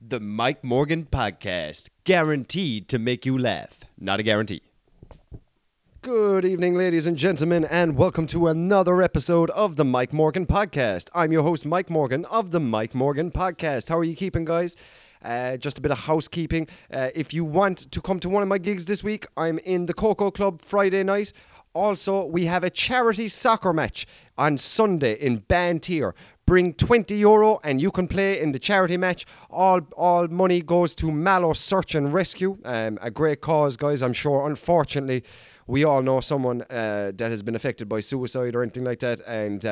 The Mike Morgan Podcast, guaranteed to make you laugh. Not a guarantee. Good evening, ladies and gentlemen, and welcome to another episode of The Mike Morgan Podcast. I'm your host, Mike Morgan, of The Mike Morgan Podcast. How are you keeping, guys? Just a bit of housekeeping. If you want to come to one of my gigs this week, I'm in the Cocoa Club Friday night. Also, we have a charity soccer match on Sunday in Bantry. Bring €20 and you can play in the charity match. All money goes to Mallow Search and Rescue. A great cause, guys, I'm sure. Unfortunately, we all know someone that has been affected by suicide or anything like that. And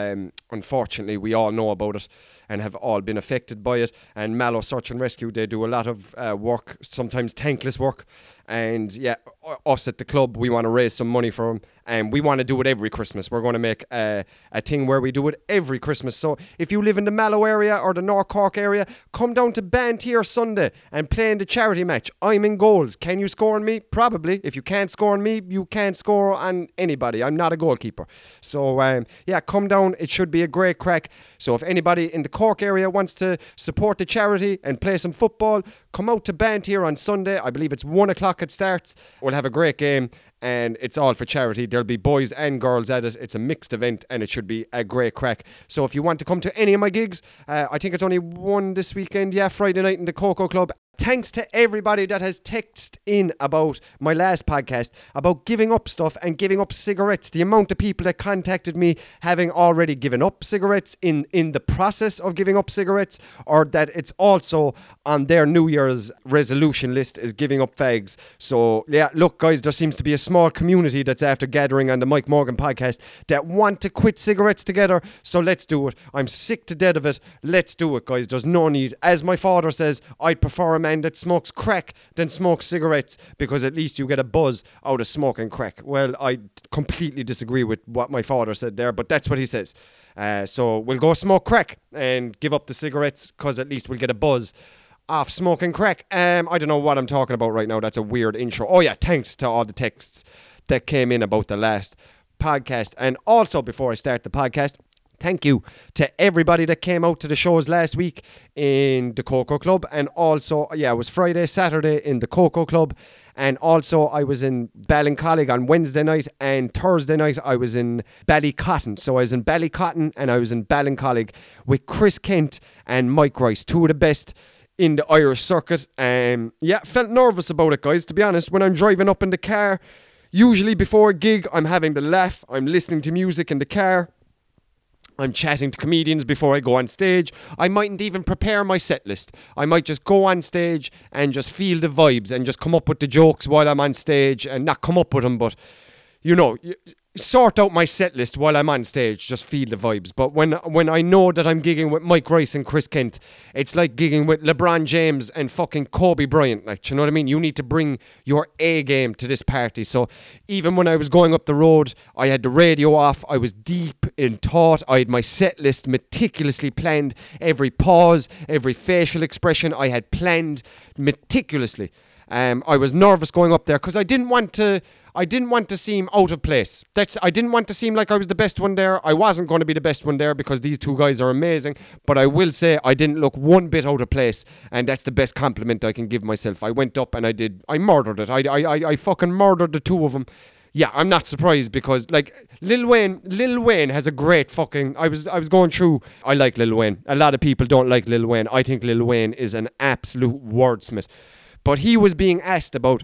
unfortunately, we all know about it and have all been affected by it. And Mallow Search and Rescue, they do a lot of work, sometimes thankless work. And yeah, us at the club, we want to raise some money for them. And we want to do it every Christmas. We're going to make a thing where we do it every Christmas. So if you live in the Mallow area or the North Cork area, come down to Bantry Sunday and play in the charity match. I'm in goals. Can you score on me? Probably. If you can't score on me, you can't score on anybody. I'm not a goalkeeper. So yeah, come down. It should be a great crack. So if anybody in the Cork area wants to support the charity and play some football, come out to Bantry on Sunday. I believe it's 1 o'clock it starts. We'll have a great game. And it's all for charity. There'll be boys and girls at it. It's a mixed event and it should be a great crack. So if you want to come to any of my gigs, I think it's only one this weekend. Yeah, Friday night in the Cocoa Club. Thanks to everybody that has texted in about my last podcast, about giving up stuff and giving up cigarettes. The amount of people that contacted me having already given up cigarettes in the process of giving up cigarettes, or that it's also on their New Year's resolution list is giving up fags. So yeah, look guys, there seems to be a small community that's after gathering on the Mike Morgan Podcast that want to quit cigarettes together. So let's do it. I'm sick to death of it. Let's do it, guys. There's no need. As my father says, I'd prefer a man that smokes crack than smokes cigarettes, because at least you get a buzz out of smoking crack. Well, I completely disagree with what my father said there, but that's what he says. So we'll go smoke crack and give up the cigarettes, because at least we'll get a buzz off smoking crack. I don't know what I'm talking about right now. That's a weird intro. Oh yeah, thanks to all the texts that came in about the last podcast. And also, before I start the podcast, thank you to everybody that came out to the shows last week in the Cocoa Club. And also, yeah, it was Friday, Saturday in the Cocoa Club. And also, I was in Ballincollig on Wednesday night, and Thursday night I was in Ballycotton. So I was in Ballycotton and I was in Ballincollig with Chris Kent and Mike Rice, two of the best in the Irish circuit. Yeah, felt nervous about it, guys, to be honest. When I'm driving up in the car, usually before a gig, I'm having the laugh. I'm listening to music in the car. I'm chatting to comedians before I go on stage. I mightn't even prepare my set list. I might just go on stage and just feel the vibes and just come up with the jokes while I'm on stage, and not come up with them, but, you know, sort out my set list while I'm on stage, just feel the vibes. But when I know that I'm gigging with Mike Rice and Chris Kent, it's like gigging with LeBron James and fucking Kobe Bryant. Like, do you know what I mean? You need to bring your A game to this party. So even when I was going up the road, I had the radio off. I was deep in thought. I had my set list meticulously planned. Every pause, every facial expression, I had planned meticulously. I was nervous going up there because I didn't want to seem out of place. I didn't want to seem like I was the best one there. I wasn't going to be the best one there because these two guys are amazing. But I will say I didn't look one bit out of place, and that's the best compliment I can give myself. I went up and I murdered it. I fucking murdered the two of them. Yeah, I'm not surprised because, like, Lil Wayne has a great fucking... I was going through... I like Lil Wayne. A lot of people don't like Lil Wayne. I think Lil Wayne is an absolute wordsmith. But he was being asked about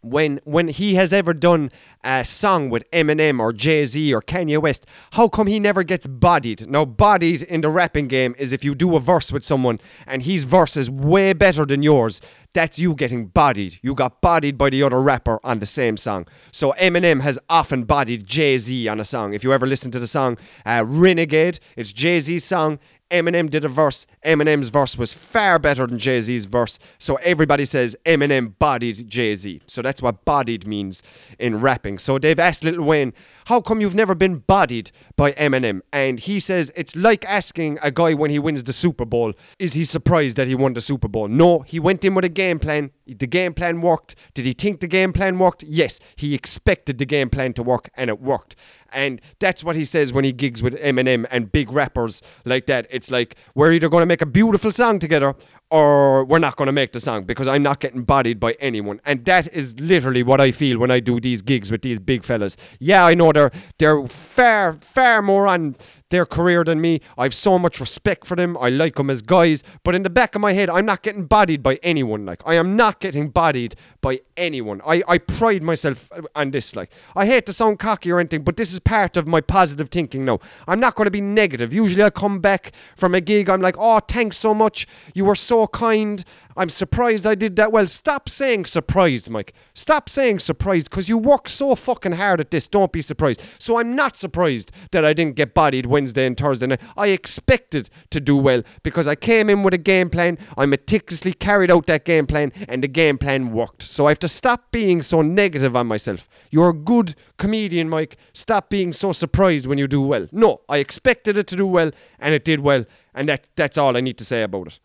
when he has ever done a song with Eminem or Jay-Z or Kanye West, how come he never gets bodied? Now, bodied in the rapping game is if you do a verse with someone and his verse is way better than yours, that's you getting bodied. You got bodied by the other rapper on the same song. So Eminem has often bodied Jay-Z on a song. If you ever listen to the song Renegade, it's Jay-Z's song. Eminem did a verse. Eminem's verse was far better than Jay-Z's verse. So everybody says Eminem bodied Jay-Z. So that's what bodied means in rapping. So they've asked Lil Wayne, how come you've never been bodied by Eminem? And he says, it's like asking a guy when he wins the Super Bowl, is he surprised that he won the Super Bowl? No, he went in with a game plan. The game plan worked. Did he think the game plan worked? Yes, he expected the game plan to work, and it worked. And that's what he says when he gigs with Eminem and big rappers like that. It's like, we're either going to make a beautiful song together or we're not going to make the song because I'm not getting bodied by anyone. And that is literally what I feel when I do these gigs with these big fellas. Yeah, I know they're far more on their career than me. I've so much respect for them. I like them as guys. But in the back of my head, I'm not getting bodied by anyone. Like, I am not getting bodied by anyone. I pride myself on this. Like, I hate to sound cocky or anything, but this is part of my positive thinking now. I'm not going to be negative. Usually I come back from a gig, I'm like, oh, thanks so much. You were so kind. I'm surprised I did that well. Stop saying surprised, Mike. Stop saying surprised, because you work so fucking hard at this. Don't be surprised. So I'm not surprised that I didn't get bodied Wednesday and Thursday night. I expected to do well because I came in with a game plan. I meticulously carried out that game plan and the game plan worked. So I have to stop being so negative on myself. You're a good comedian, Mike. Stop being so surprised when you do well. No, I expected it to do well and it did well, and that's all I need to say about it.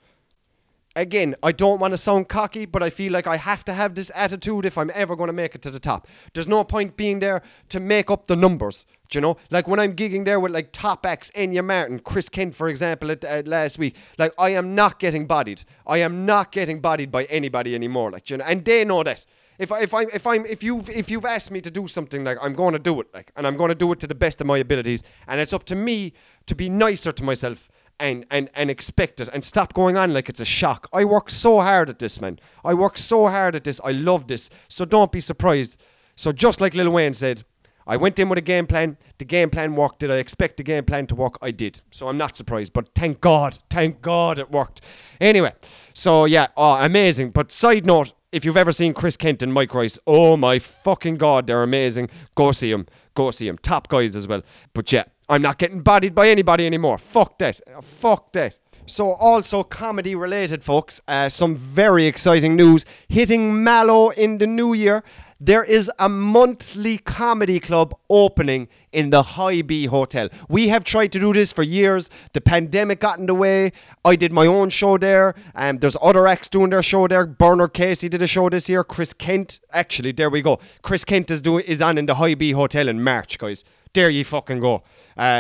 Again, I don't want to sound cocky, but I feel like I have to have this attitude if I'm ever going to make it to the top. There's no point being there to make up the numbers, do you know? Like when I'm gigging there with like top acts, Enya Martin, Chris Kent, for example, at last week, like I am not getting bodied. I am not getting bodied by anybody anymore, like, do you know? And they know that. If you've asked me to do something, like I'm going to do it, like, and I'm going to do it to the best of my abilities, and it's up to me to be nicer to myself. And expect it and stop going on like it's a shock. I work so hard at this, man. I work so hard at this. I love this. So don't be surprised. So just like Lil Wayne said, I went in with a game plan. The game plan worked. Did I expect the game plan to work? I did. So I'm not surprised. But thank God it worked. Anyway, so yeah, amazing. But side note, if you've ever seen Chris Kent and Mike Rice, oh my fucking God, they're amazing. Go see them. Go see them. Top guys as well. But yeah. I'm not getting bodied by anybody anymore. Fuck that. Fuck that. So also comedy related, folks. Some very exciting news hitting Mallow in the new year. There is a monthly comedy club opening in the Hi-B Hotel. We have tried to do this for years. The pandemic got in the way. I did my own show there. There's other acts doing their show there. Bernard Casey did a show this year. Chris Kent. Actually, there we go. Chris Kent is on in the Hi-B Hotel in March, guys. There you fucking go.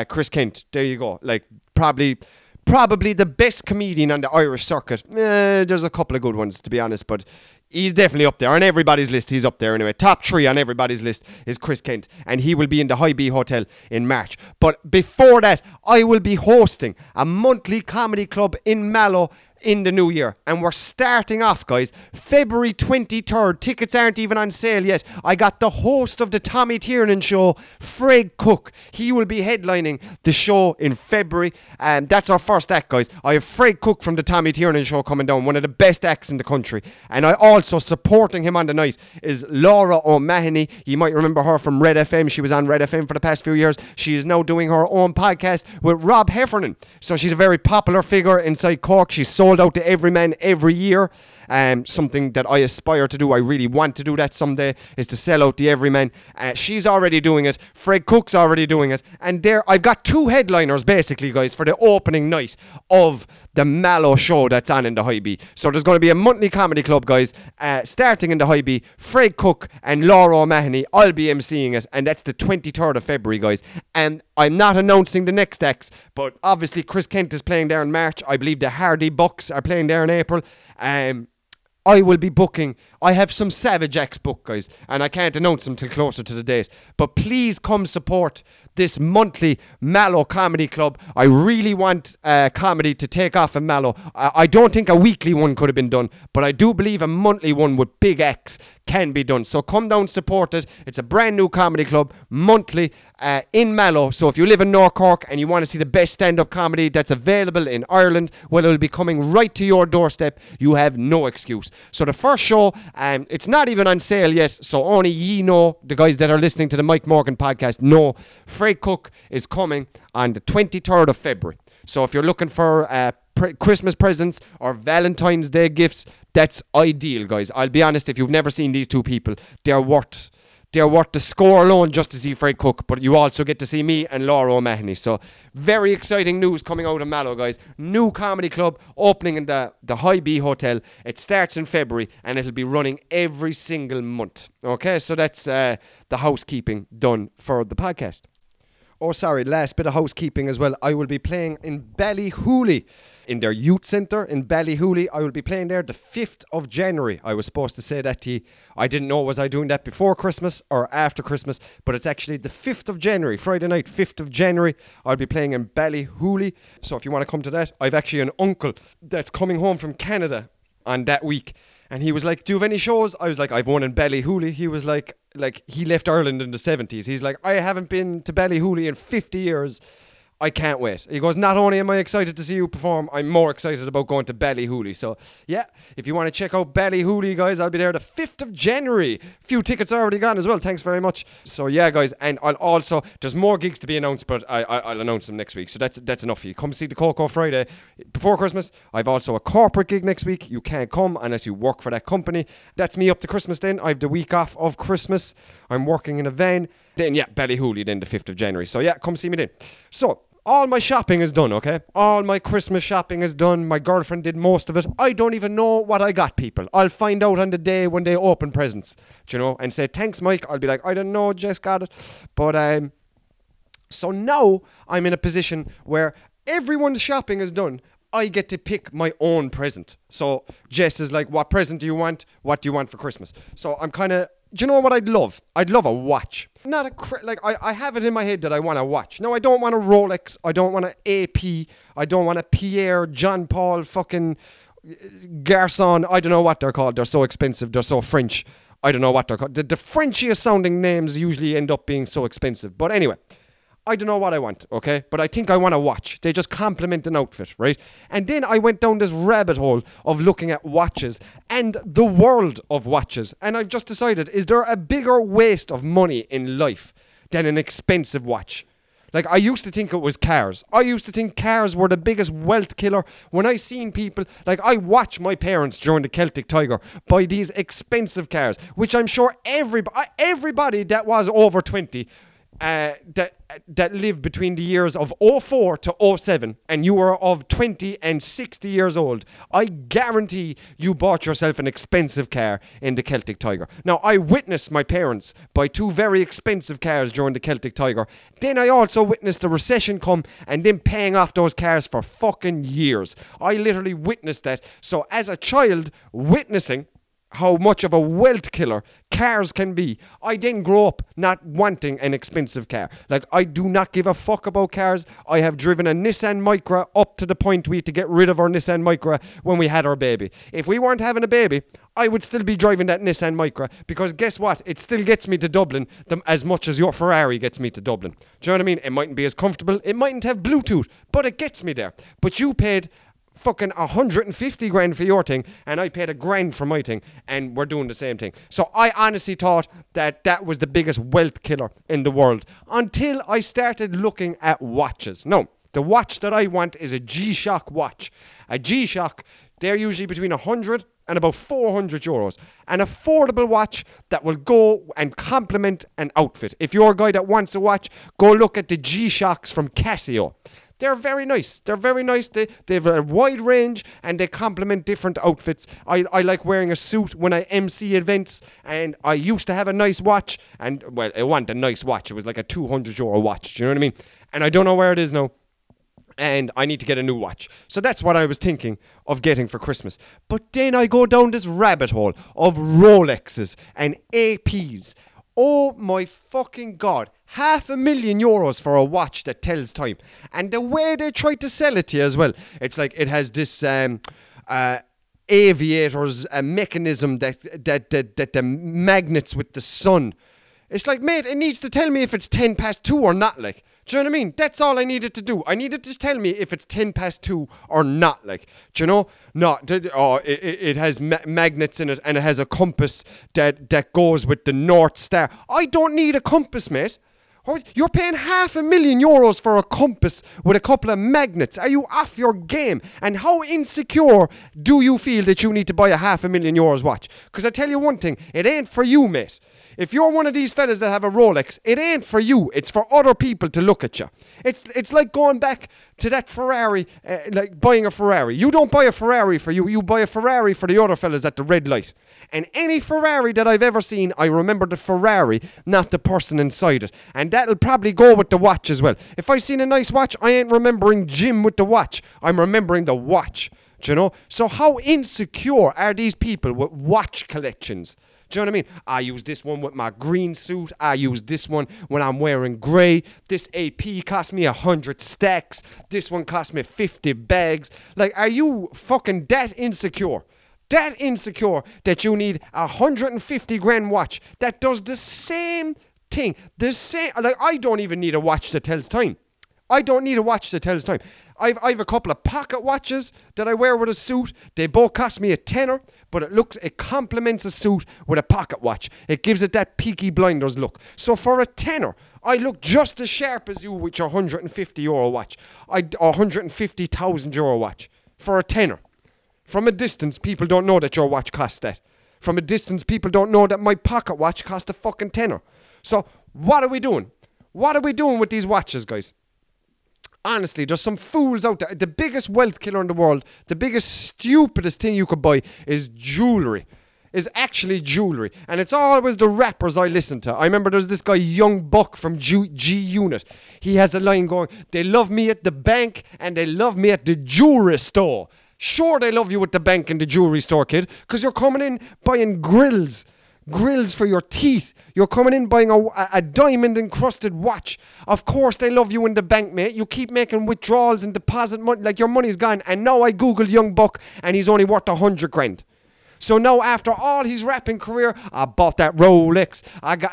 Chris Kent, there you go. Like, probably the best comedian on the Irish circuit. There's a couple of good ones, to be honest, but he's definitely up there. On everybody's list, he's up there anyway. Top three on everybody's list is Chris Kent, and he will be in the Hi-B Hotel in March. But before that, I will be hosting a monthly comedy club in Mallow in the new year, and we're starting off, guys, February 23rd. Tickets aren't even on sale yet. I got the host of the Tommy Tiernan show, Fred Cook. He will be headlining the show in February, and that's our first act, guys. I have Fred Cook from the Tommy Tiernan show coming down, one of the best acts in the country, and I also supporting him on the night is Laura O'Mahony. You might remember her from Red FM. She was on Red FM for the past few years. She is now doing her own podcast with Rob Heffernan, so she's a very popular figure inside Cork. She's so out to every man every year. Something that I aspire to do, I really want to do that someday, is to sell out the Everyman. She's already doing it. Fred Cook's already doing it. And there, I've got two headliners, basically, guys, for the opening night of the Mallow show that's on in the Hi-B. So there's going to be a monthly comedy club, guys, starting in the Hi-B. Fred Cook and Laura O'Mahony, I'll be emceeing it, and that's the 23rd of February, guys. And I'm not announcing the next acts, but obviously Chris Kent is playing there in March. I believe the Hardy Bucks are playing there in April. I will be booking. I have some Savage Acts booked, guys, and I can't announce them till closer to the date. But please come support this monthly Mallow Comedy Club. I really want comedy to take off in Mallow. I don't think a weekly one could have been done, but I do believe a monthly one with big acts can be done. So come down, support it. It's a brand new comedy club, monthly, in Mallow. So if you live in North Cork and you want to see the best stand-up comedy that's available in Ireland, well, it'll be coming right to your doorstep. You have no excuse. So the first show, it's not even on sale yet, so only ye know, the guys that are listening to the Mike Morgan podcast know, Fred Cook is coming on the 23rd of February. So if you're looking for Christmas presents or Valentine's Day gifts, that's ideal, guys. I'll be honest, if you've never seen these two people, they're worth the score alone just to see Fred Cook, but you also get to see me and Laura O'Mahony. So very exciting news coming out of Mallow, guys. New comedy club opening in the Hi-B Hotel. It starts in February and it'll be running every single month. Okay, so that's the housekeeping done for the podcast. Last bit of housekeeping as well. I will be playing in Ballyhooly in their youth centre in Ballyhooly. I will be playing there the 5th of January. I was supposed to say that to you. I didn't know, was I doing that before Christmas or after Christmas? But it's actually the 5th of January, Friday night, 5th of January. I'll be playing in Ballyhooly. So if you want to come to that, I've actually an uncle that's coming home from Canada on that week. And he was like, do you have any shows? I was like, I've one in Ballyhooly. He was like he left Ireland in the 70s. He's like, I haven't been to Ballyhooly in 50 years. I can't wait. He goes, not only am I excited to see you perform, I'm more excited about going to Ballyhooly. So, yeah, if you want to check out Ballyhooly, guys, I'll be there the 5th of January. A few tickets are already gone as well. Thanks very much. So, yeah, guys, and I'll also, there's more gigs to be announced, but I'll announce them next week. So that's enough for you. Come see the Cocoa Friday before Christmas. I've also a corporate gig next week. You can't come unless you work for that company. That's me up to Christmas then. I have the week off of Christmas. I'm working in a van. Then, yeah, Ballyhooly then the 5th of January. So, yeah, come see me then. So, all my shopping is done, okay? All my Christmas shopping is done. My girlfriend did most of it. I don't even know what I got, people. I'll find out on the day when they open presents, do you know? And say, thanks, Mike. I'll be like, I don't know, just got it. But, so now I'm in a position where everyone's shopping is done. I get to pick my own present. So, Jess is like, what present do you want? What do you want for Christmas? So, I'm kind of... Do you know what I'd love? I'd love a watch. Not a... I have it in my head that I want a watch. No, I don't want a Rolex. I don't want an AP. I don't want a Pierre, John Paul, fucking Garçon. I don't know what they're called. They're so expensive. They're so French. I don't know what they're called. The Frenchiest sounding names usually end up being so expensive. But anyway... I don't know what I want, okay? But I think I want a watch. They just complement an outfit, right? And then I went down this rabbit hole of looking at watches and the world of watches. And I've just decided, is there a bigger waste of money in life than an expensive watch? Like, I used to think it was cars. I used to think cars were the biggest wealth killer. When I seen people, like, I watched my parents during the Celtic Tiger buy these expensive cars, which I'm sure everybody that was over 20... that lived between the years of 04 to 07 and you were of 20 and 60 years old, I guarantee you bought yourself an expensive car in the Celtic Tiger. Now, I witnessed my parents buy two very expensive cars during the Celtic Tiger. Then I also witnessed the recession come and then paying off those cars for fucking years. I literally witnessed that. So as a child, witnessing how much of a wealth killer cars can be, I didn't grow up not wanting an expensive car. Like, I do not give a fuck about cars. I have driven a Nissan Micra up to the point we had to get rid of our Nissan Micra when we had our baby. If we weren't having a baby, I would still be driving that Nissan Micra, because guess what? It still gets me to Dublin as much as your Ferrari gets me to Dublin. Do you know what I mean? It mightn't be as comfortable. It mightn't have Bluetooth, but it gets me there. But you paid... fucking 150 grand for your thing, and I paid $1,000 for my thing, and we're doing the same thing. So I honestly thought that was the biggest wealth killer in the world until I started looking at watches. No, the watch that I want is a G-Shock watch. A G-Shock, they're usually between 100 and about 400 euros. An affordable watch that will go and complement an outfit. If you're a guy that wants a watch, go look at the G-Shocks from Casio. They're very nice. They have a wide range and they complement different outfits. I like wearing a suit when I MC events, and I used to have a nice watch. And, well, it wasn't a nice watch. It was like a 200 euro watch. Do you know what I mean? And I don't know where it is now. And I need to get a new watch. So that's what I was thinking of getting for Christmas. But then I go down this rabbit hole of Rolexes and APs. Oh my fucking God. €500,000 for a watch that tells time. And the way they tried to sell it to you as well. It's like it has this aviator's mechanism that the magnets with the sun. It's like, mate, it needs to tell me if it's 10 past 2 or not, like. Do you know what I mean? That's all I needed to do. I needed to tell me if it's 10 past 2 or not, like. Do you know? No, it has magnets in it, and it has a compass that goes with the North Star. I don't need a compass, mate. You're paying €500,000 for a compass with a couple of magnets. Are you off your game? And how insecure do you feel that you need to buy a €500,000 watch? Because I tell you one thing, it ain't for you, mate. If you're one of these fellas that have a Rolex, it ain't for you. It's for other people to look at you. It's like going back to that Ferrari, like buying a Ferrari. You don't buy a Ferrari for you. You buy a Ferrari for the other fellas at the red light. And any Ferrari that I've ever seen, I remember the Ferrari, not the person inside it. And that'll probably go with the watch as well. If I seen a nice watch, I ain't remembering Jim with the watch. I'm remembering the watch. Do you know? So how insecure are these people with watch collections? Do you know what I mean? I use this one with my green suit. I use this one when I'm wearing grey. This AP cost me 100 stacks. This one cost me 50 bags. Like, are you fucking that insecure? That insecure that you need a 150 grand watch that does the same thing. The same. Like, I don't even need a watch that tells time. I don't need a watch that tells time. I've a couple of pocket watches that I wear with a suit. They both cost me a tenner, but it complements a suit with a pocket watch. It gives it that Peaky Blinders look. So for a tenner, I look just as sharp as you with your €150 watch. Or €150,000 watch. For a tenner. From a distance, people don't know that your watch costs that. From a distance, people don't know that my pocket watch costs a fucking tenner. So what are we doing? What are we doing with these watches, guys? Honestly, there's some fools out there. The biggest wealth killer in the world, the biggest, stupidest thing you could buy is jewellery. Is actually jewellery. And it's always the rappers I listen to. I remember there's this guy, Young Buck from G-Unit. He has a line going, they love me at the bank and they love me at the jewellery store. Sure, they love you at the bank and the jewellery store, kid, because you're coming in buying grills. Grills for your teeth. You're coming in buying a diamond encrusted watch. Of course they love you in the bank, mate. You keep making withdrawals and deposit money, like your money's gone. And now I googled Young Buck and he's only worth 100 grand. So now after all his rapping career, I bought that Rolex.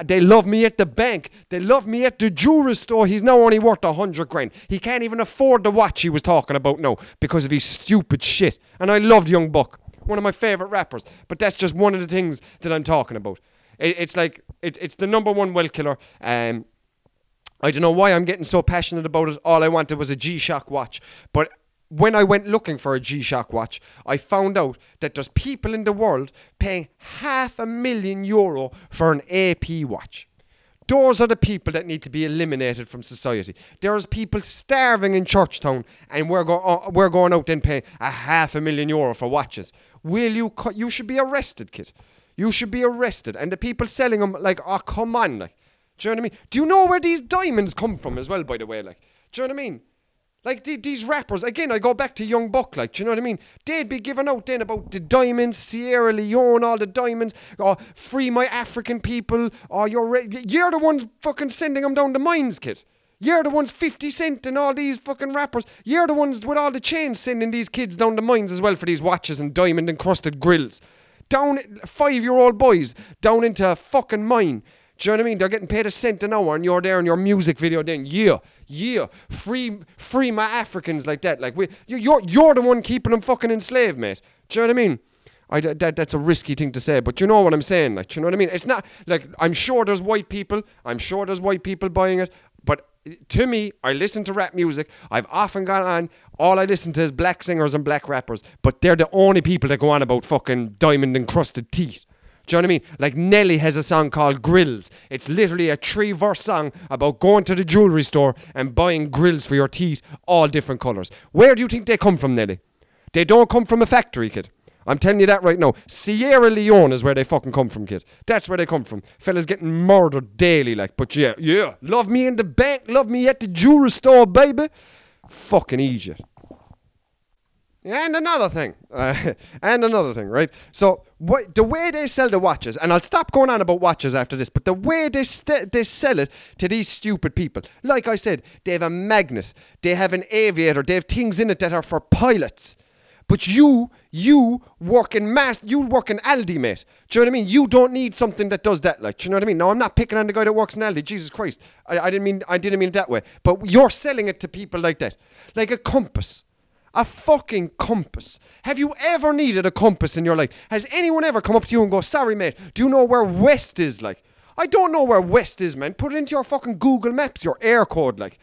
They love me at the bank. They love me at the jewelry store. He's now only worth 100 grand. He can't even afford the watch he was talking about now because of his stupid shit. And I loved Young Buck. One of my favourite rappers. But that's just one of the things that I'm talking about. It's the number one wealth killer. I don't know why I'm getting so passionate about it. All I wanted was a G-Shock watch. But when I went looking for a G-Shock watch, I found out that there's people in the world paying €500,000 for an AP watch. Those are the people that need to be eliminated from society. There's people starving in Churchtown and we're going out and paying €500,000 for watches. Will you? You should be arrested, kid. You should be arrested. And the people selling them, like, oh, come on, like. Do you know what I mean? Do you know where these diamonds come from as well, by the way, like? Do you know what I mean? Like, these rappers, again, I go back to Young Buck, like, do you know what I mean? They'd be giving out then about the diamonds, Sierra Leone, all the diamonds, or free my African people, or you're the ones fucking sending them down the mines, kid. You're the ones 50 Cent and all these fucking rappers. You're the ones with all the chains sending these kids down the mines as well for these watches and diamond-encrusted grills. Down, 5-year-old boys, down into a fucking mine. Do you know what I mean? They're getting paid $0.01 an hour and you're there in your music video then, yeah, free my Africans like that. Like, you're the one keeping them fucking enslaved, mate. Do you know what I mean? That's a risky thing to say, but you know what I'm saying. Like, do you know what I mean? It's not, like, I'm sure there's white people buying it, but to me, I listen to rap music. I've often gone on, all I listen to is black singers and black rappers, but they're the only people that go on about fucking diamond-encrusted teeth. Do you know what I mean? Like, Nelly has a song called Grills. It's literally a 3-verse song about going to the jewellery store and buying grills for your teeth, all different colours. Where do you think they come from, Nelly? They don't come from a factory, kid. I'm telling you that right now. Sierra Leone is where they fucking come from, kid. That's where they come from. Fellas getting murdered daily, like, but yeah. Love me in the bank, love me at the jewellery store, baby. Fucking Egypt. And another thing, right? So the way they sell the watches, and I'll stop going on about watches after this, but the way they sell it to these stupid people, like I said, they have a magnet, they have an aviator, they have things in it that are for pilots. But you work in you work in Aldi, mate. Do you know what I mean? You don't need something that does that, like, do you know what I mean? Now, I'm not picking on the guy that works in Aldi, Jesus Christ. I didn't mean it that way. But you're selling it to people like that. Like a compass. A fucking compass. Have you ever needed a compass in your life? Has anyone ever come up to you and go, sorry mate, do you know where West is, like? I don't know where West is, man. Put it into your fucking Google Maps, your air code, like.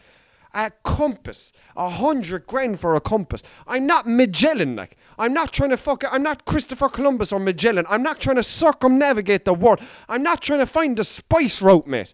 a compass. 100 grand for a compass. I'm not Magellan, like. I'm not trying to fuck it. I'm not Christopher Columbus or Magellan. I'm not trying to circumnavigate the world. I'm not trying to find the spice route, mate.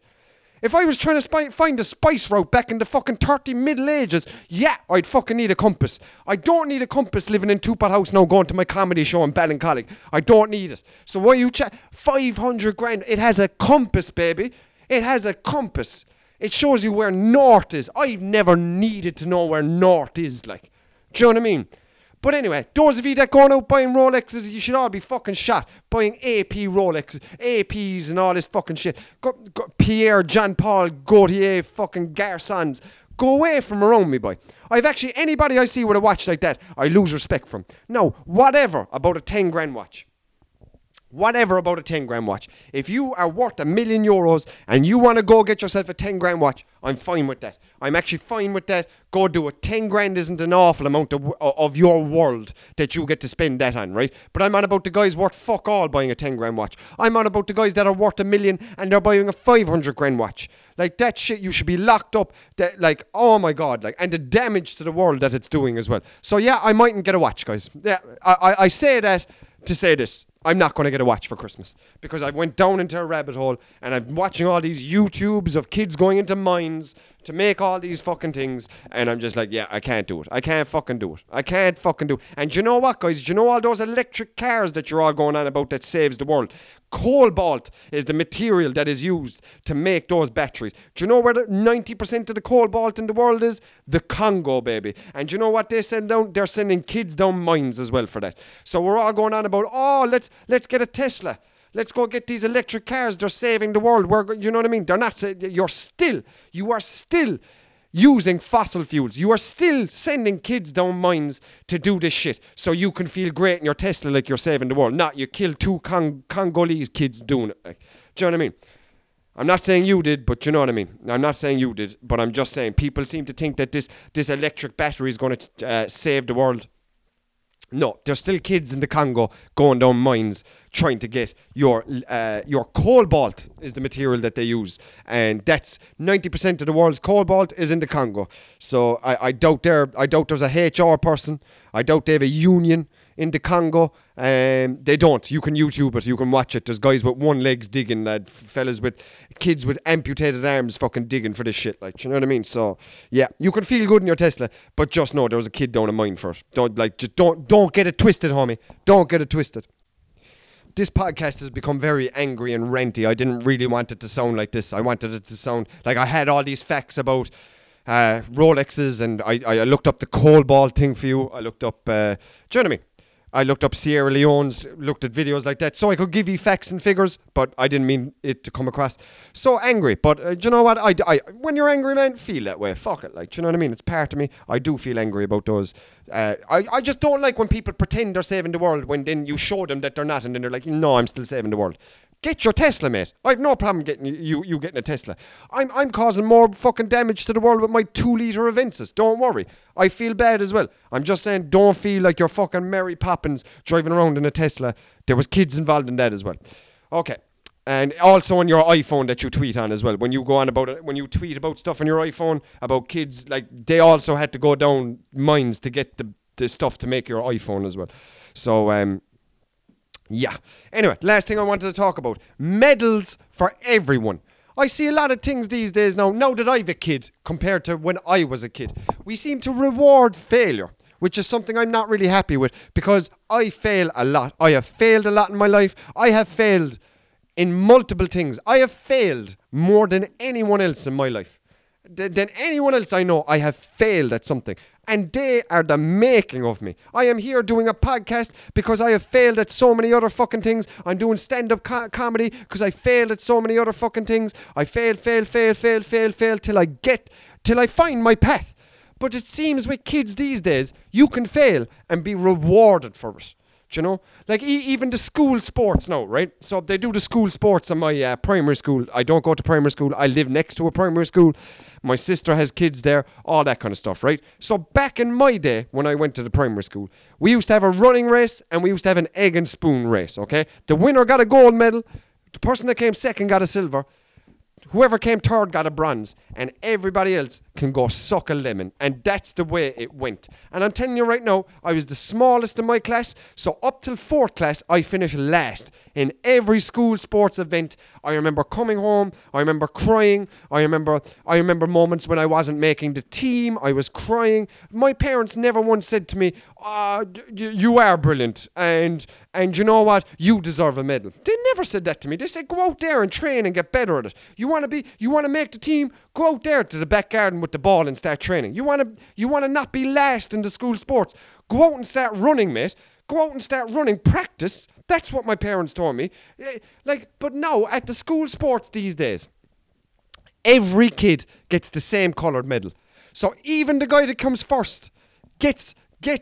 If I was trying to find the spice route back in the fucking 30 Middle Ages, yeah, I'd fucking need a compass. I don't need a compass living in Tupac House now going to my comedy show in Ballincollig. I don't need it. So why you 500 grand. It has a compass, baby. It has a compass. It shows you where north is. I've never needed to know where north is, like. Do you know what I mean? But anyway, those of you that going out buying Rolexes, you should all be fucking shot. Buying AP Rolexes, APs and all this fucking shit. Go, Pierre, Jean Paul, Gaultier, fucking Garçons. Go away from around me, boy. I've actually, anybody I see with a watch like that, I lose respect from. Now, whatever about a 10 grand watch. Whatever about a 10 grand watch. If you are worth €1 million and you want to go get yourself a 10 grand watch, I'm fine with that. I'm actually fine with that. Go do it. 10 grand isn't an awful amount of your world that you get to spend that on, right? But I'm on about the guys worth fuck all buying a 10 grand watch. I'm on about the guys that are worth $1 million and they're buying a 500 grand watch. Like, that shit, you should be locked up. That, like, oh my God. Like, and the damage to the world that it's doing as well. So yeah, I mightn't get a watch, guys. Yeah, I say that to say this. I'm not going to get a watch for Christmas because I went down into a rabbit hole and I'm watching all these YouTubes of kids going into mines to make all these fucking things and I'm just like, yeah, I can't do it. I can't fucking do it. I can't fucking do it. And you know what, guys? You know all those electric cars that you're all going on about that saves the world? Cobalt is the material that is used to make those batteries. Do you know where 90% of the cobalt in the world is? The Congo, baby. And do you know what they send down? They're sending kids down mines as well for that. So we're all going on about, oh, let's get a Tesla. Let's go get these electric cars. They're saving the world. You know what I mean? They're not. You are still using fossil fuels. You are still sending kids down mines to do this shit so you can feel great in your Tesla like you're saving the world. Not you kill two Congolese kids doing it. Like, do you know what I mean? I'm not saying you did, but you know what I mean. I'm not saying you did, but I'm just saying people seem to think that this electric battery is going to save the world. No, there's still kids in the Congo going down mines trying to get your cobalt is the material that they use. And that's 90% of the world's cobalt is in the Congo. So I doubt there's a HR person. I doubt they have a union in the Congo. They don't. You can YouTube it. You can watch it. There's guys with one legs digging, lad. Fellas with kids with amputated arms fucking digging for this shit. Like, you know what I mean? So yeah, you can feel good in your Tesla, but just know there was a kid down a mine for it. Don't get it twisted, homie. Don't get it twisted. This podcast has become very angry and ranty. I didn't really want it to sound like this. I wanted it to sound like I had all these facts about Rolexes, and I looked up the cobalt thing for you. I looked up, do you know what I mean? I looked up Sierra Leone's, looked at videos like that, so I could give you facts and figures, but I didn't mean it to come across so angry. But do you know what? I when you're angry, man, feel that way. Fuck it. Like, do you know what I mean? It's part of me. I do feel angry about those. I just don't like when people pretend they're saving the world when then you show them that they're not, and then they're like, no, I'm still saving the world. Get your Tesla, mate. I have no problem getting you getting a Tesla. I'm causing more fucking damage to the world with my 2-liter Avensis. Don't worry. I feel bad as well. I'm just saying, don't feel like you're fucking Mary Poppins driving around in a Tesla. There was kids involved in that as well. Okay. And also on your iPhone that you tweet on as well. When you go on about it, when you tweet about stuff on your iPhone about kids, like, they also had to go down mines to get the stuff to make your iPhone as well. So, yeah. Anyway, last thing I wanted to talk about. Medals for everyone. I see a lot of things these days now that I've a kid compared to when I was a kid. We seem to reward failure, which is something I'm not really happy with because I fail a lot. I have failed a lot in my life. I have failed in multiple things. I have failed more than anyone else in my life. Than anyone else I know, I have failed at something. And they are the making of me. I am here doing a podcast because I have failed at so many other fucking things. I'm doing stand-up comedy because I failed at so many other fucking things. I fail till I find my path. But it seems with kids these days, you can fail and be rewarded for it. Do you know? Like, even the school sports now, right? So they do the school sports in my primary school. I don't go to primary school. I live next to a primary school. My sister has kids there, all that kind of stuff, right? So back in my day, when I went to the primary school, we used to have a running race and we used to have an egg and spoon race, okay? The winner got a gold medal. The person that came second got a silver. Whoever came third got a bronze, and everybody else can go suck a lemon. And that's the way it went. And I'm telling you right now, I was the smallest in my class, so up till fourth class, I finished last in every school sports event. I remember coming home, I remember crying, I remember moments when I wasn't making the team, I was crying. My parents never once said to me, you are brilliant, and you know what, you deserve a medal. They never said that to me. They said, go out there and train and get better at it. You want to make the team, go out there to the back garden with the ball and start training. You want to not be last in the school sports, go out and start running, mate. Go out and start running, practice. That's what my parents told me. But now, at the school sports these days, every kid gets the same coloured medal. So even the guy that comes first gets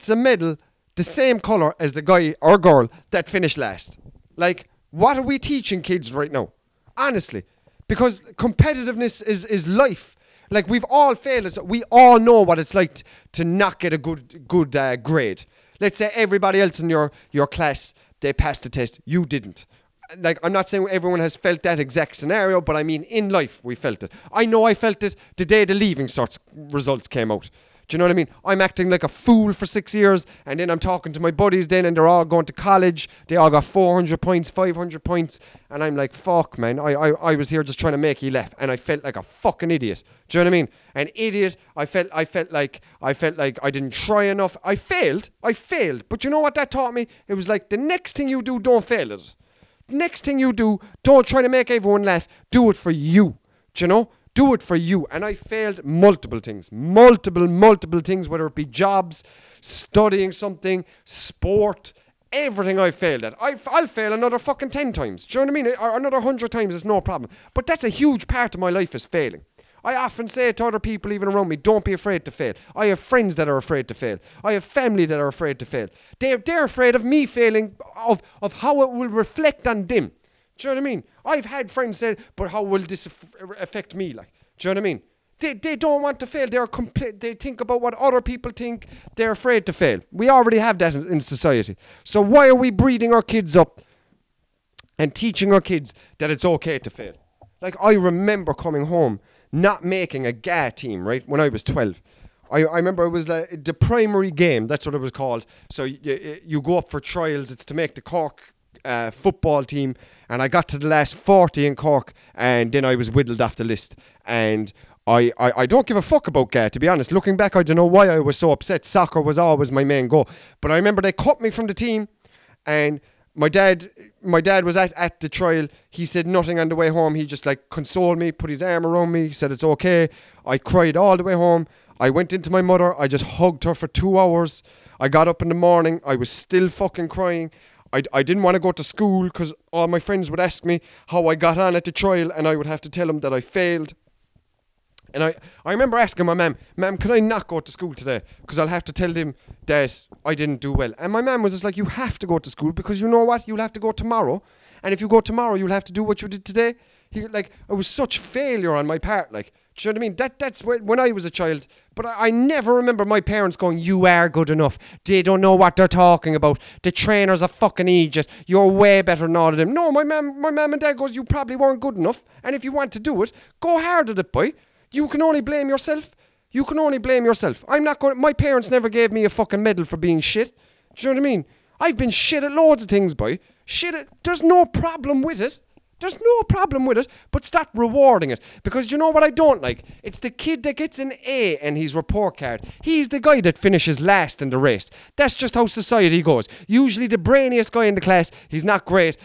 a medal the same colour as the guy or girl that finished last. Like, what are we teaching kids right now? Honestly. Because competitiveness is life. Like, we've all failed. We all know what it's like to not get a good grade. Let's say everybody else in your class, they passed the test. You didn't. Like, I'm not saying everyone has felt that exact scenario, but I mean, in life, we felt it. I know I felt it the day the Leaving Cert results came out. Do you know what I mean? I'm acting like a fool for 6 years, and then I'm talking to my buddies then, and they're all going to college. They all got 400 points, 500 points, and I'm like, fuck, man. I was here just trying to make you laugh, and I felt like a fucking idiot. Do you know what I mean? An idiot. I felt like I didn't try enough. I failed. But you know what that taught me? It was like, the next thing you do, don't fail at it. Next thing you do, don't try to make everyone laugh. Do it for you. Do you know? Do it for you. And I failed multiple things. Multiple things, whether it be jobs, studying something, sport, everything I failed at. I'll fail another fucking 10 times. Do you know what I mean? Or another 100 times is no problem. But that's a huge part of my life, is failing. I often say to other people even around me, don't be afraid to fail. I have friends that are afraid to fail. I have family that are afraid to fail. They're afraid of me failing, of how it will reflect on them. Do you know what I mean? I've had friends say, but how will this affect me? Like, do you know what I mean? They don't want to fail. They think about what other people think. They're afraid to fail. We already have that in society. So why are we breeding our kids up and teaching our kids that it's okay to fail? Like, I remember coming home, not making a GA team, right? When I was 12. I remember it was like the primary game. That's what it was called. So you go up for trials. It's to make the Cork football team, and I got to the last 40 in Cork, and then I was whittled off the list. And I don't give a fuck about GA, to be honest. Looking back, I don't know why I was so upset. Soccer was always my main goal. But I remember they cut me from the team, and my dad was at the trial. He said nothing on the way home. He just like consoled me, put his arm around me, said it's okay. I cried all the way home. I went into my mother, I just hugged her for 2 hours. I got up in the morning, I was still fucking crying. I didn't want to go to school because all my friends would ask me how I got on at the trial, and I would have to tell them that I failed. And I remember asking my ma'am, can I not go to school today? Because I'll have to tell them that I didn't do well. And my ma'am was just like, you have to go to school because you know what? You'll have to go tomorrow. And if you go tomorrow, you'll have to do what you did today. It was such failure on my part, like. Do you know what I mean? That's when I was a child. But I never remember my parents going, you are good enough. They don't know what they're talking about. The trainer's a fucking idiot. You're way better than all of them. No, my mum and dad goes, you probably weren't good enough. And if you want to do it, go hard at it, boy. You can only blame yourself. You can only blame yourself. My parents never gave me a fucking medal for being shit. Do you know what I mean? I've been shit at loads of things, boy. There's no problem with it. There's no problem with it, but stop rewarding it. Because you know what I don't like? It's the kid that gets an A in his report card. He's the guy that finishes last in the race. That's just how society goes. Usually the brainiest guy in the class, he's not great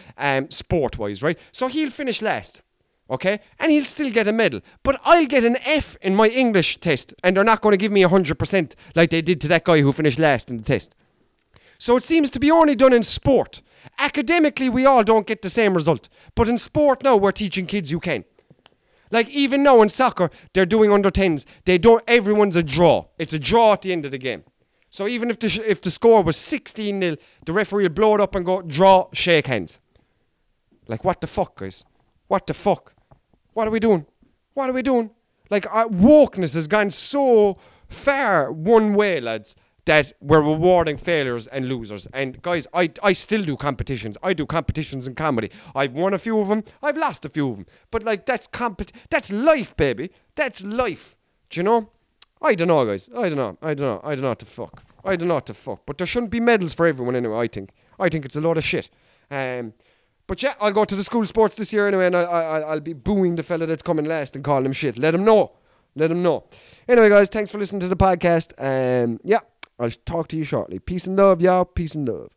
sport-wise, right? So he'll finish last, okay? And he'll still get a medal. But I'll get an F in my English test, and they're not going to give me 100% like they did to that guy who finished last in the test. So it seems to be only done in sport. Academically, we all don't get the same result. But in sport now, we're teaching kids you can. Like, even now in soccer, they're doing under 10s. Everyone's a draw. It's a draw at the end of the game. So even if the score was 16-0, the referee will blow it up and go, draw, shake hands. Like, what the fuck, guys? What the fuck? What are we doing? What are we doing? Like, wokeness has gone so far one way, lads, that we're rewarding failures and losers. And guys, I still do competitions. I do competitions in comedy. I've won a few of them. I've lost a few of them. But like, that's life, baby. That's life. Do you know? I don't know, guys. I don't know what to fuck. But there shouldn't be medals for everyone anyway, I think. I think it's a load of shit. But yeah, I'll go to the school sports this year anyway, and I'll be booing the fella that's coming last and calling him shit. Let him know. Let him know. Anyway, guys, thanks for listening to the podcast. And yeah, I'll talk to you shortly. Peace and love, y'all. Peace and love.